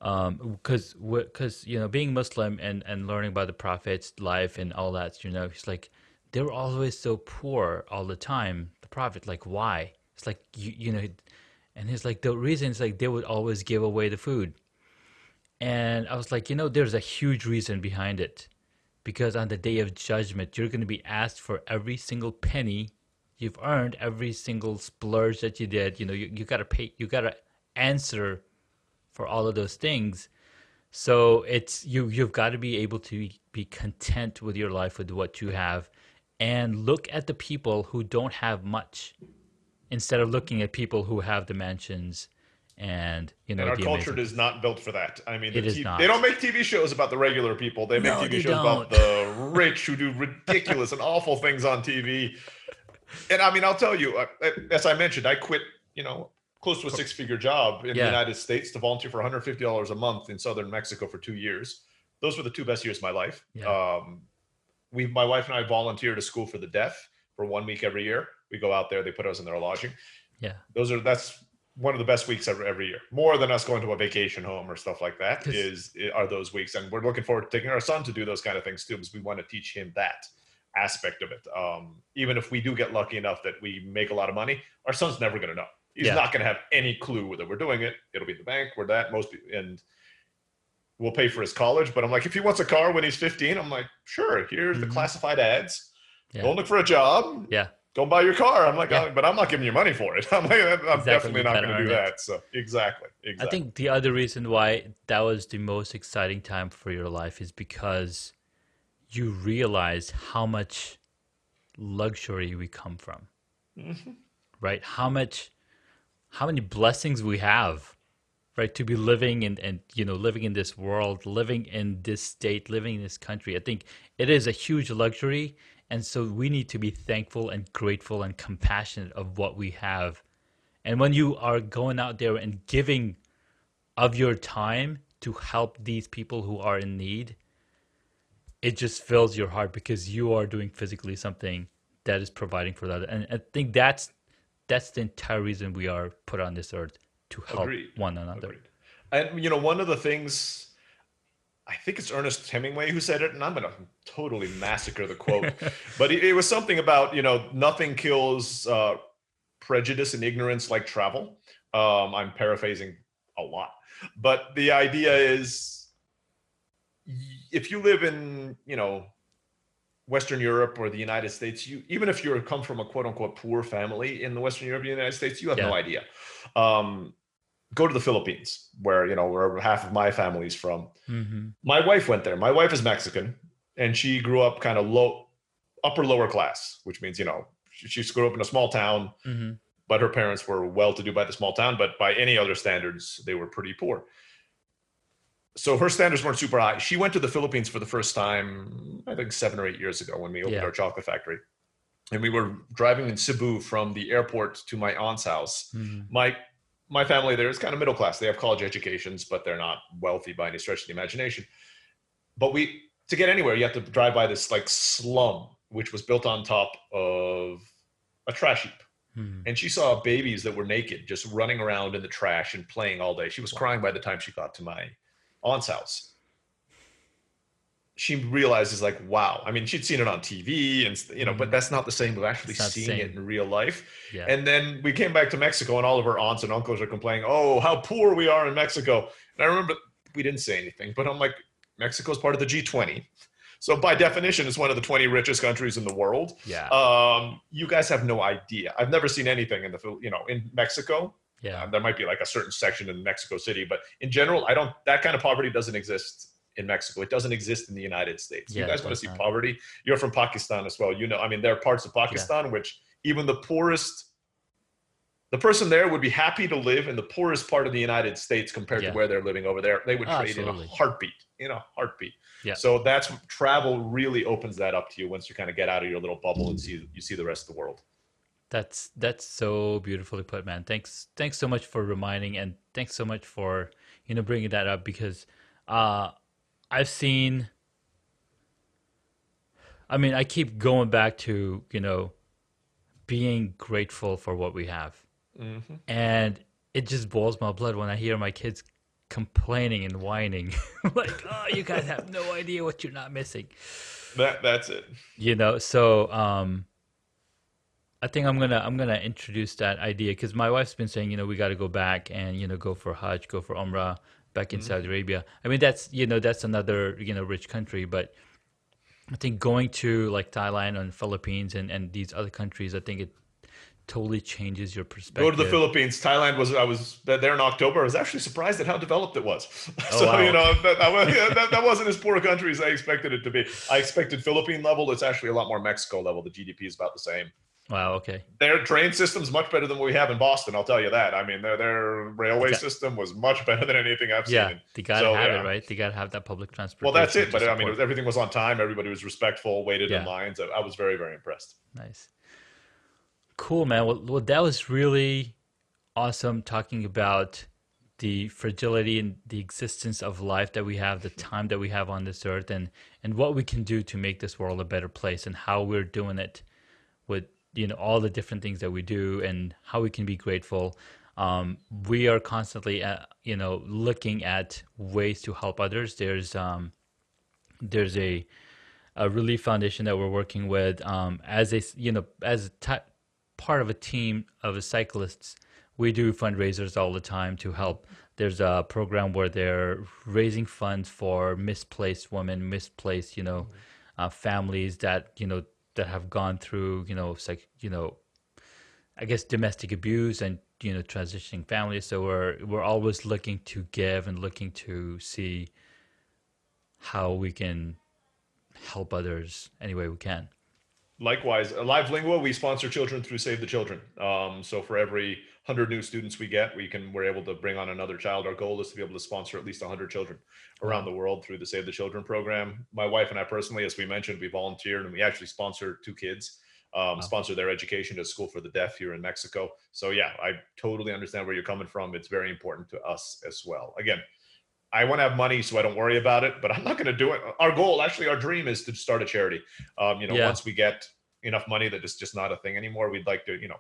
um, cause, cause, you know, being Muslim and, and learning about the Prophet's life and all that, you know, he's like, they were always so poor all the time. The Prophet, like, why? It's like, you, you know, and he's like, the reason is like they would always give away the food. And I was like, you know, there's a huge reason behind it. Because on the day of judgment, you're going to be asked for every single penny you've earned, every single splurge that you did. You know, you, you got to pay, you got to answer for all of those things. So it's, you, you've got to be able to be content with your life, with what you have, and look at the people who don't have much, instead of looking at people who have the mansions and, you know, and our culture is not built for that. I mean, the t- they don't make T V shows about the regular people. They make no, T V they shows don't. about the rich who do ridiculous and awful things on T V. And I mean, I'll tell you, as I mentioned, I quit, you know, close to a six figure job in yeah. the United States to volunteer for one hundred fifty dollars a month in Southern Mexico for two years. Those were the two best years of my life. Yeah. Um, we, my wife and I volunteered at School for the Deaf for one week every year. We go out there, they put us in their lodging. Yeah. Those are, that's one of the best weeks every, every year. More than us going to a vacation home or stuff like that is, are those weeks. And we're looking forward to taking our son to do those kind of things too, because we want to teach him that aspect of it. Um, even if we do get lucky enough that we make a lot of money, our son's never going to know. He's yeah. not going to have any clue that we're doing it. It'll be the bank, we're that, most people, and we'll pay for his college. But I'm like, if he wants a car when he's fifteen, I'm like, sure, here's mm-hmm. the classified ads. Yeah. Go look for a job. Yeah. Go buy your car. I'm like, yeah. oh, but I'm not giving you money for it. I'm like, I'm exactly. definitely not going to do that. It. So exactly, exactly. I think the other reason why that was the most exciting time for your life is because you realize how much luxury we come from, mm-hmm. right? How much, how many blessings we have, right? To be living and, and, you know, living in this world, living in this state, living in this country. I think it is a huge luxury. And so we need to be thankful and grateful and compassionate of what we have. And when you are going out there and giving of your time to help these people who are in need, it just fills your heart because you are doing physically something that is providing for that. And I think that's that's the entire reason we are put on this earth, to help Agreed. one another. Agreed. And, you know, one of the things... I think it's Ernest Hemingway who said it, and I'm going to totally massacre the quote, but it, it was something about, you know, nothing kills uh, prejudice and ignorance like travel. Um, I'm paraphrasing a lot, but the idea is if you live in, you know, Western Europe or the United States, you even if you come from a quote unquote poor family in the Western Europe, the United States, you have yeah. no idea. Um, go to the Philippines, where, you know, where half of my family's from. Mm-hmm. My wife went there. My wife is Mexican, and she grew up kind of low, upper lower class, which means, you know, she, she grew up in a small town, mm-hmm. but her parents were well-to-do by the small town, but by any other standards, they were pretty poor. So her standards weren't super high. She went to the Philippines for the first time, I think seven or eight years ago when we opened yeah. our chocolate factory. And we were driving in Cebu from the airport to my aunt's house. Mm-hmm. My my family there is kind of middle class. They have college educations, but they're not wealthy by any stretch of the imagination. But we to get anywhere, you have to drive by this like slum, which was built on top of a trash heap. Hmm. And she saw babies that were naked, just running around in the trash and playing all day. She was crying by the time she got to my aunt's house. She realizes, like, wow. I mean, she'd seen it on T V and, you know, but that's not the same of actually seeing it in real life. Yeah. And then we came back to Mexico and all of her aunts and uncles are complaining, oh, how poor we are in Mexico. And I remember we didn't say anything, but I'm like, Mexico's part of the G twenty. So by definition, it's one of the twenty richest countries in the world. Yeah. Um, you guys have no idea. I've never seen anything in the, you know, in Mexico. Yeah. Uh, there might be like a certain section in Mexico City, but in general, I don't, that kind of poverty doesn't exist in Mexico. It doesn't exist in the United States. Yeah, you guys want to see poverty? You're from Pakistan as well. You know, I mean, there are parts of Pakistan yeah. which even the poorest, the person there would be happy to live in the poorest part of the United States compared yeah. to where they're living over there. They would oh, trade absolutely. in a heartbeat, in a heartbeat. Yeah. So that's travel really opens that up to you once you kind of get out of your little bubble and see you see the rest of the world. That's that's so beautifully put, man. Thanks thanks so much for reminding, and thanks so much for, you know, bringing that up, because uh, I've seen. I mean, I keep going back to, you know, being grateful for what we have, mm-hmm. and it just boils my blood when I hear my kids complaining and whining like, oh, you guys have no idea what you're not missing. That that's it, you know. So um I think i'm gonna i'm gonna introduce that idea, because my wife's been saying, you know, we got to go back and, you know, go for Hajj, go for Umrah back in mm-hmm. Saudi Arabia. I mean, that's, you know, that's another, you know, rich country, but I think going to like Thailand and Philippines and and these other countries, I think it totally changes your perspective. Go to the Philippines. Thailand was, I was there in October. I was actually surprised at how developed it was. Oh, so, wow. you know, that, that, that wasn't as poor a country as I expected it to be. I expected Philippine level. It's actually a lot more Mexico level. The G D P is about the same. Wow. Okay. Their train system's much better than what we have in Boston. I'll tell you that. I mean, their their railway okay. system was much better than anything I've yeah, seen. Yeah, they gotta so, have yeah. it, right? They gotta have that public transportation. Well, that's it. But support. I mean, it was, everything was on time. Everybody was respectful. Waited yeah. in lines. I, I was very, very impressed. Nice. Cool, man. Well, well, that was really awesome, talking about the fragility and the existence of life that we have, the time that we have on this earth, and and what we can do to make this world a better place, and how we're doing it with, you know, all the different things that we do, and how we can be grateful. Um, we are constantly, uh, you know, looking at ways to help others. There's um, there's a a Relief Foundation that we're working with um, as a, you know, as a t- part of a team of cyclists. We do fundraisers all the time to help. There's a program where they're raising funds for misplaced women, misplaced, you know, uh, families that, you know, that have gone through, you know, psych, you know, I guess domestic abuse and, you know, transitioning families. So we're, we're always looking to give and looking to see how we can help others any way we can. Likewise, LiveLingua, we sponsor children through Save the Children. Um, so for every one hundred new students we get, we can, we're able to bring on another child. Our goal is to be able to sponsor at least one hundred children around the world through the Save the Children program. My wife and I personally, as we mentioned, we volunteered and we actually sponsored two kids, um, wow. sponsor their education at School for the Deaf here in Mexico. So yeah, I totally understand where you're coming from. It's very important to us as well. Again, I want to have money so I don't worry about it, but I'm not going to do it. Our goal, actually, our dream is to start a charity. Um, you know, yeah. once we get enough money that it's just not a thing anymore, we'd like to, you know,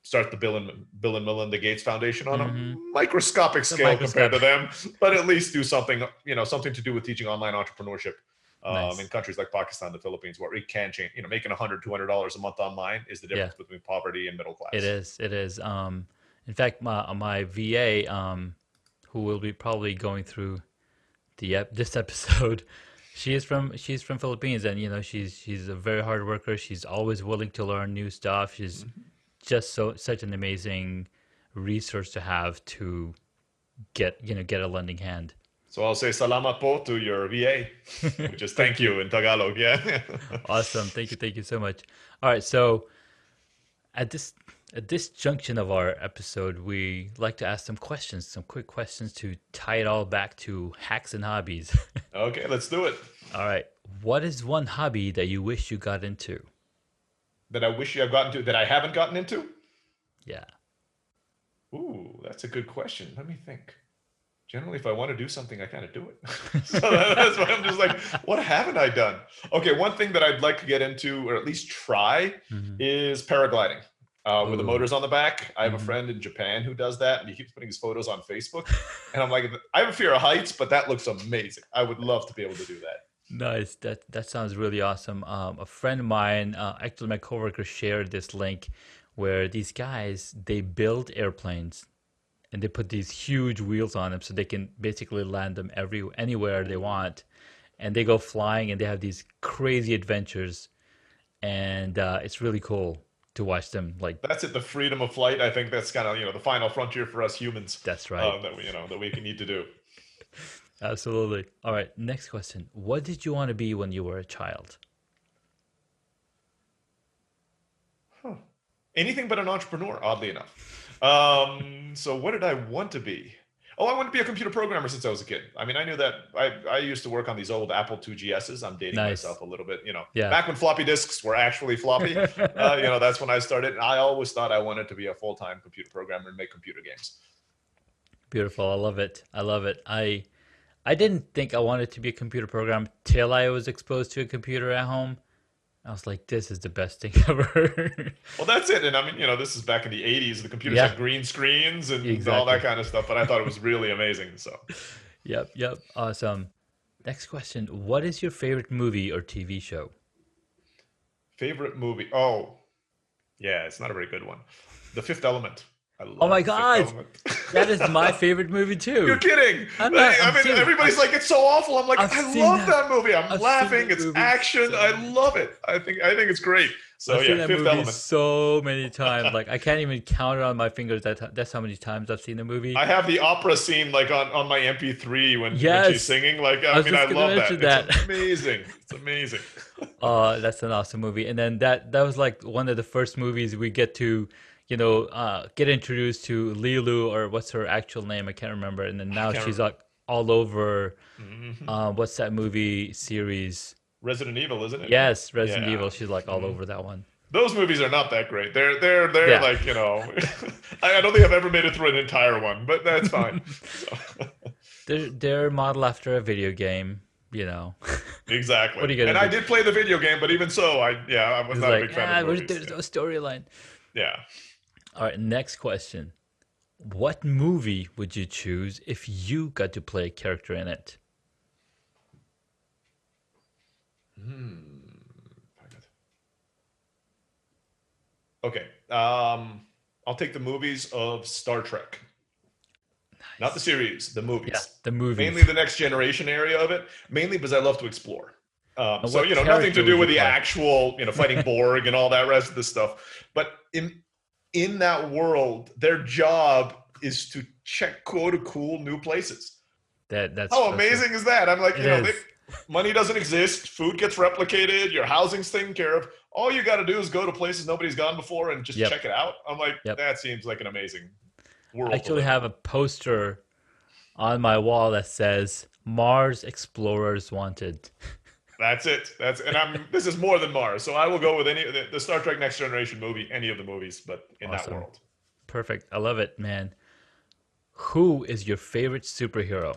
start the Bill and Bill and Melinda Gates Foundation on mm-hmm. a microscopic it's scale a microscopic. compared to them, but at least do something, you know, something to do with teaching online entrepreneurship um, nice. in countries like Pakistan, the Philippines, where it can change. You know, making one hundred dollars, two hundred dollars a month online is the difference yeah. between poverty and middle class. It is. It is. Um, in fact, my my V A. Um, who will be probably going through the ep- this episode, She is from she's from Philippines, and you know she's she's a very hard worker. She's always willing to learn new stuff. She's mm-hmm. just so such an amazing resource to have to get you know get a lending hand. So I'll say "Salamat po" to your V A, which is thank you in Tagalog. Yeah. Awesome. Thank you. Thank you so much. All right. So at this at this junction of our episode, we like to ask some questions, some quick questions to tie it all back to hacks and hobbies. Okay, let's do it. All right. What is one hobby that you wish you got into? That I wish you have gotten to that I haven't gotten into? Yeah. Ooh, that's a good question. Let me think. Generally, if I want to do something, I kind of do it. So that's why I'm just like, what haven't I done? Okay, one thing that I'd like to get into, or at least try, mm-hmm. is paragliding uh, with the motors on the back. I have mm-hmm. a friend in Japan who does that, and he keeps putting his photos on Facebook. And I'm like, I have a fear of heights, but that looks amazing. I would love to be able to do that. Nice. That that sounds really awesome. Um, a friend of mine, uh, actually my coworker, shared this link where these guys, they build airplanes. And they put these huge wheels on them so they can basically land them every anywhere they want. And they go flying and they have these crazy adventures. And uh, it's really cool to watch them. Like that's it, the freedom of flight. I think that's kind of, you know, the final frontier for us humans. That's right. Uh, that we, you know, that we can need to do. Absolutely. All right. Next question. What did you want to be when you were a child? Huh. Anything but an entrepreneur, oddly enough. Um, so what did I want to be? Oh, I wanted to be a computer programmer since I was a kid. I mean, I knew that I, I used to work on these old Apple two G S's. I'm dating nice. myself a little bit, you know, yeah. back when floppy disks were actually floppy, uh, you know, that's when I started. And I always thought I wanted to be a full-time computer programmer and make computer games. Beautiful. I love it. I love it. I, I didn't think I wanted to be a computer programmer till I was exposed to a computer at home. I was like, this is the best thing ever. Well, that's it. And I mean, you know, this is back in the eighties. The computers yeah. had green screens and exactly. all that kind of stuff. But I thought it was really amazing. So, yep. Yep. Awesome. Next question. What is your favorite movie or T V show? Favorite movie? Oh, yeah. It's not a very good one. The Fifth Element. I love oh my God. That is my favorite movie too. You're kidding. I'm not, I mean, I'm everybody's it. like, it's so awful. I'm like, I've I love that. that movie. I'm I've laughing. It's action. So I love it. I think, I think it's great. So I've yeah, seen that Fifth movie Element. So many times. Like I can't even count it on my fingers. That That's how many times I've seen the movie. I have the opera scene like on, on my M P three when, yes. when she's singing. Like, I, I mean, I love that. that. It's amazing. It's amazing. Uh, that's an awesome movie. And then that, that was like one of the first movies we get to, you know, uh, get introduced to Lilu, or what's her actual name? I can't remember. And then now she's like all over. Mm-hmm. Uh, what's that movie series? Resident Evil, isn't it? Yes, Resident yeah. Evil. She's like all mm-hmm. over that one. Those movies are not that great. They're they're they're yeah. like, you know, I don't think I've ever made it through an entire one, but that's fine. So. They're they're modeled after a video game. You know, exactly. What are you gonna and do? I did play the video game, but even so, I yeah, I was not like, a big fan ah, of movies. There's yeah. no storyline. Yeah. All right, next question. What movie would you choose if you got to play a character in it? Hmm. Okay. Um, I'll take the movies of Star Trek. Nice. Not the series, the movies. Yeah, the movies. Mainly the Next Generation area of it, mainly because I love to explore. Um, so, you know, nothing to do with the play? actual, you know, fighting Borg and all that rest of this stuff. But in... in that world, their job is to check quote to cool new places. That that's how amazing that's, is that? I'm like, you know, they, money doesn't exist, food gets replicated, your housing's taken care of. All you got to do is go to places nobody's gone before and just yep. check it out. I'm like, yep. that seems like an amazing world. I actually have a poster on my wall that says Mars Explorers Wanted. That's it. That's and I'm. This is more than Mars, so I will go with any the, the Star Trek Next Generation movie, any of the movies, but in awesome. that world. Perfect. I love it, man. Who is your favorite superhero?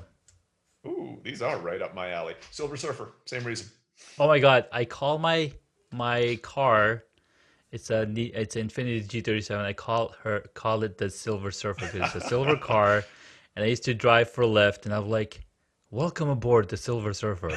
Ooh, these are right up my alley. Silver Surfer, same reason. Oh my God! I call my my car. It's a it's an Infiniti G thirty-seven. I call her call it the Silver Surfer because it's a silver car, and I used to drive for Lyft, and I'm like, welcome aboard the Silver Surfer.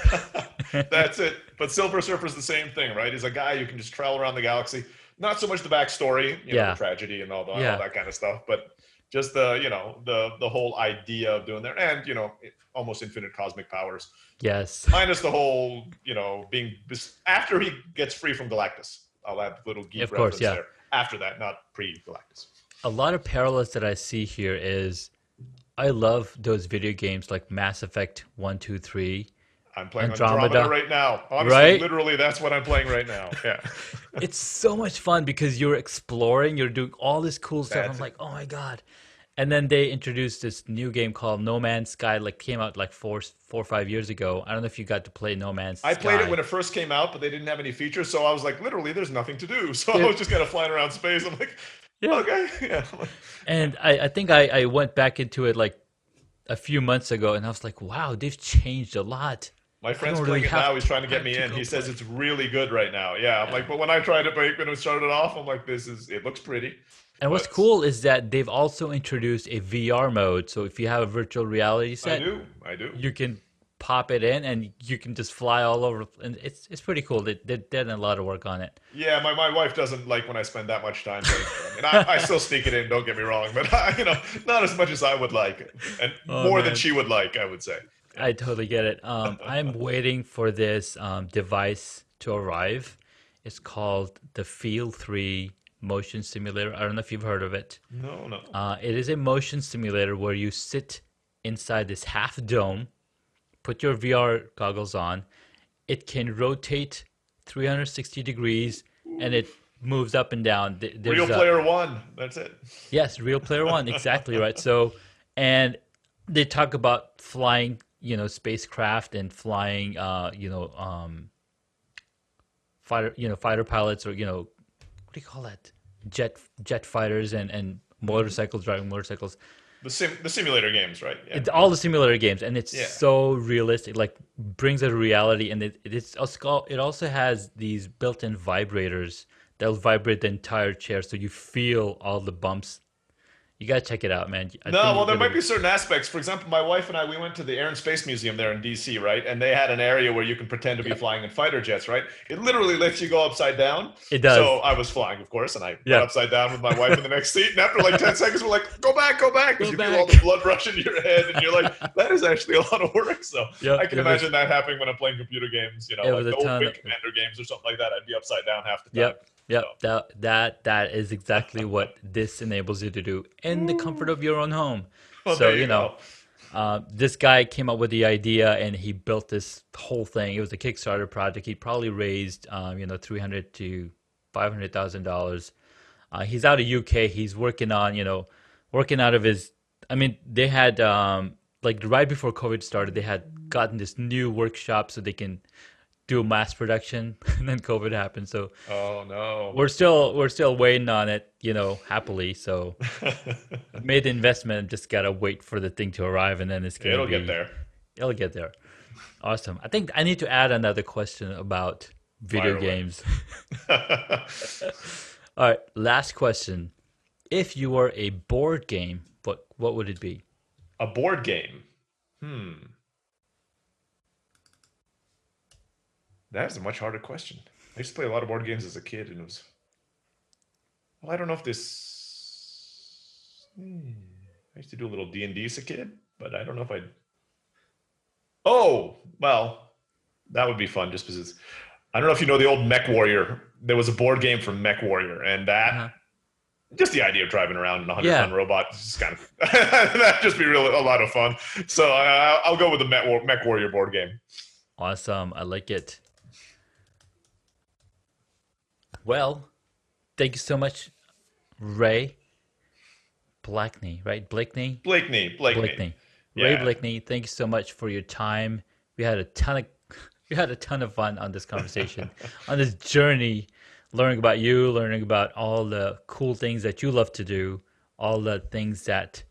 That's it. But Silver Surfer is the same thing, right? He's a guy who can just travel around the galaxy. Not so much the backstory, you know, yeah. the tragedy and all, the, yeah. all that kind of stuff, but just the, you know, the the whole idea of doing that, and, you know, almost infinite cosmic powers. Yes. Minus the whole, you know, being, after he gets free from Galactus. I'll add a little geek of reference course, yeah. there. After that, not pre-Galactus. A lot of parallels that I see here is, I love those video games like Mass Effect one, two, three. I'm playing Andromeda, Andromeda right now. Obviously, right? Literally, that's what I'm playing right now. Yeah, it's so much fun because you're exploring, you're doing all this cool stuff. That's I'm it. like, oh my god! And then they introduced this new game called No Man's Sky, like came out like four, four or five years ago. I don't know if you got to play No Man's I Sky. I played it when it first came out, but they didn't have any features, so I was like, literally, there's nothing to do. So yeah. I was just kind of flying around space. I'm like, yeah. okay, yeah. And I, I think I, I went back into it like a few months ago, and I was like, wow, they've changed a lot. My friend's playing really it now. He's trying to get me in. He says it's really good right now. Yeah, I'm yeah. like, but when I tried it, when it started off, I'm like, this is, it looks pretty. And but... what's cool is that they've also introduced a V R mode. So if you have a virtual reality set, I do, I do. You can pop it in and you can just fly all over. And it's it's pretty cool. They they did a lot of work on it. Yeah, my, my wife doesn't like when I spend that much time. And I, I still sneak it in. Don't get me wrong, but I, you know, not as much as I would like, and oh, more man. than she would like, I would say. I totally get it. Um, I'm waiting for this um, device to arrive. It's called the Feel Three Motion Simulator. I don't know if you've heard of it. No, no. Uh, it is a motion simulator where you sit inside this half dome, put your V R goggles on. It can rotate three hundred sixty degrees, Ooh. and it moves up and down. There's Real Player a, One. That's it. Yes, Real Player One. Exactly right. So, and they talk about flying, you know, spacecraft and flying, uh, you know, um, fighter, you know, fighter pilots, or, you know, what do you call that? Jet, jet fighters and, and motorcycles, driving motorcycles. The sim, the simulator games, right? Yeah. It's all the simulator games, and it's yeah. so realistic. Like, brings it to reality, and it it's also, it also has these built-in vibrators that'll vibrate the entire chair, so you feel all the bumps. You got to check it out, man. I no, well, there gonna... might be certain aspects. For example, my wife and I, we went to the Air and Space Museum there in D C, right? And they had an area where you can pretend to be yeah. flying in fighter jets, right? It literally lets you go upside down. It does. So I was flying, of course, and I yeah. went upside down with my wife in the next seat. And after like ten seconds, we're like, go back, go back. Because you back. feel all the blood rush into your head. And you're like, that is actually a lot of work. So yep, I can imagine was... that happening when I'm playing computer games, you know, like the old Wing of... Commander games or something like that. I'd be upside down half the time. Yep. Yeah, that that that is exactly what this enables you to do in the comfort of your own home. Well, so, you, you know, uh, this guy came up with the idea and he built this whole thing. It was a Kickstarter project. He probably raised, um, you know, three hundred to five hundred thousand dollars. Uh, he's out of U K. He's working on, you know, working out of his. I mean, they had um, like right before COVID started, they had gotten this new workshop so they can do mass production, and then COVID happened. So oh no, we're still we're still waiting on it, you know, happily. So I made the investment, just gotta wait for the thing to arrive, and then it's gonna it'll be, get there. It'll get there. Awesome. I think I need to add another question about video Fire games. All right, last question. If you were a board game, what what would it be? A board game. Hmm. That is a much harder question. I used to play a lot of board games as a kid, and it was... Well, I don't know if this... Hmm. I used to do a little D and D as a kid, but I don't know if I'd... Oh, well, that would be fun just because it's... I don't know if you know the old Mech Warrior. There was a board game from Mech Warrior, and that... Uh-huh. Just the idea of driving around in a hundred-ton yeah. robot is kind of... That'd just be really a lot of fun. So uh, I'll go with the Mech Warrior board game. Awesome. I like it. Well, thank you so much, Ray Blackney, right? Blackney? Blackney, Blackney. Blackney. Yeah. Ray Blackney, thank you so much for your time. We had a ton of we had a ton of fun on this conversation, on this journey, learning about you, learning about all the cool things that you love to do, all the things that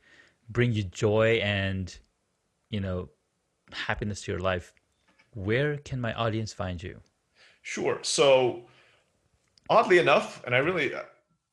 bring you joy and, you know, happiness to your life. Where can my audience find you? Sure. So oddly enough, and I really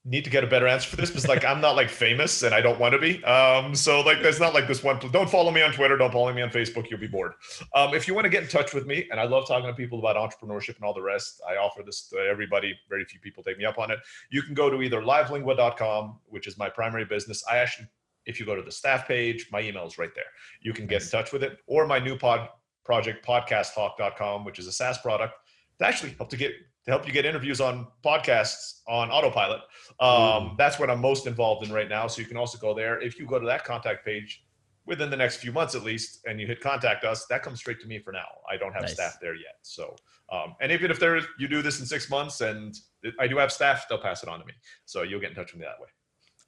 need to get a better answer for this because, like, I'm not like famous and I don't want to be. Um, so like, there's not like this one. Don't follow me on Twitter. Don't follow me on Facebook. You'll be bored. Um, if you want to get in touch with me, and I love talking to people about entrepreneurship and all the rest. I offer this to everybody. Very few people take me up on it. You can go to either livelingua dot com, which is my primary business. I actually If you go to the staff page, my email is right there. You can get in touch with it, or my new pod project, podcast talk dot com, which is a SaaS product to actually help to get to help you get interviews on podcasts on autopilot. Um, mm. That's what I'm most involved in right now. So you can also go there. If you go to that contact page within the next few months, at least, and you hit contact us, that comes straight to me for now. I don't have nice. staff there yet. So, um, and even if there is, you do this in six months and I do have staff, they'll pass it on to me. So you'll get in touch with me that way.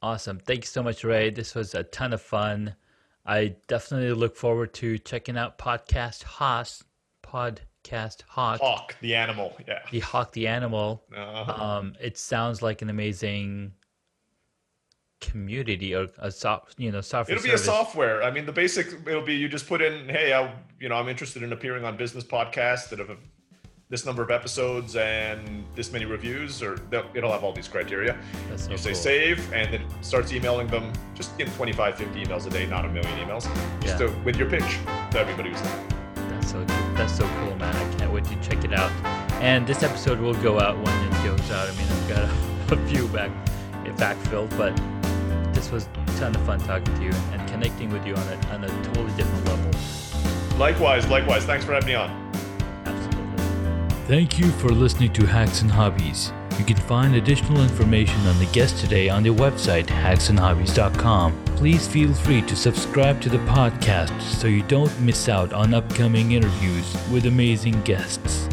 Awesome. Thanks so much, Ray. This was a ton of fun. I definitely look forward to checking out Podcast Haas, Podcast Hawk. Hawk, the animal. Yeah. The Hawk, the animal. Uh-huh. Um, it sounds like an amazing community or a soft, you know, software. It'll be service. a software. I mean, the basic, it'll be, you just put in, hey, I, you know, I'm interested in appearing on business podcasts that have a, this number of episodes and this many reviews, or it'll have all these criteria. That's so you say cool. save, and then it starts emailing them, just in twenty-five, fifty emails a day, not a million emails, just yeah. to, with your pitch to everybody who's there. That's so, that's so cool, man. I can't wait to check it out. And this episode will go out when it goes out. I mean, I've got a, a few back backfilled, but this was a ton of fun talking to you and connecting with you on a, on a totally different level. Likewise, likewise. Thanks for having me on. Thank you for listening to Hacks and Hobbies. You can find additional information on the guest today on their website, hacks and hobbies dot com. Please feel free to subscribe to the podcast so you don't miss out on upcoming interviews with amazing guests.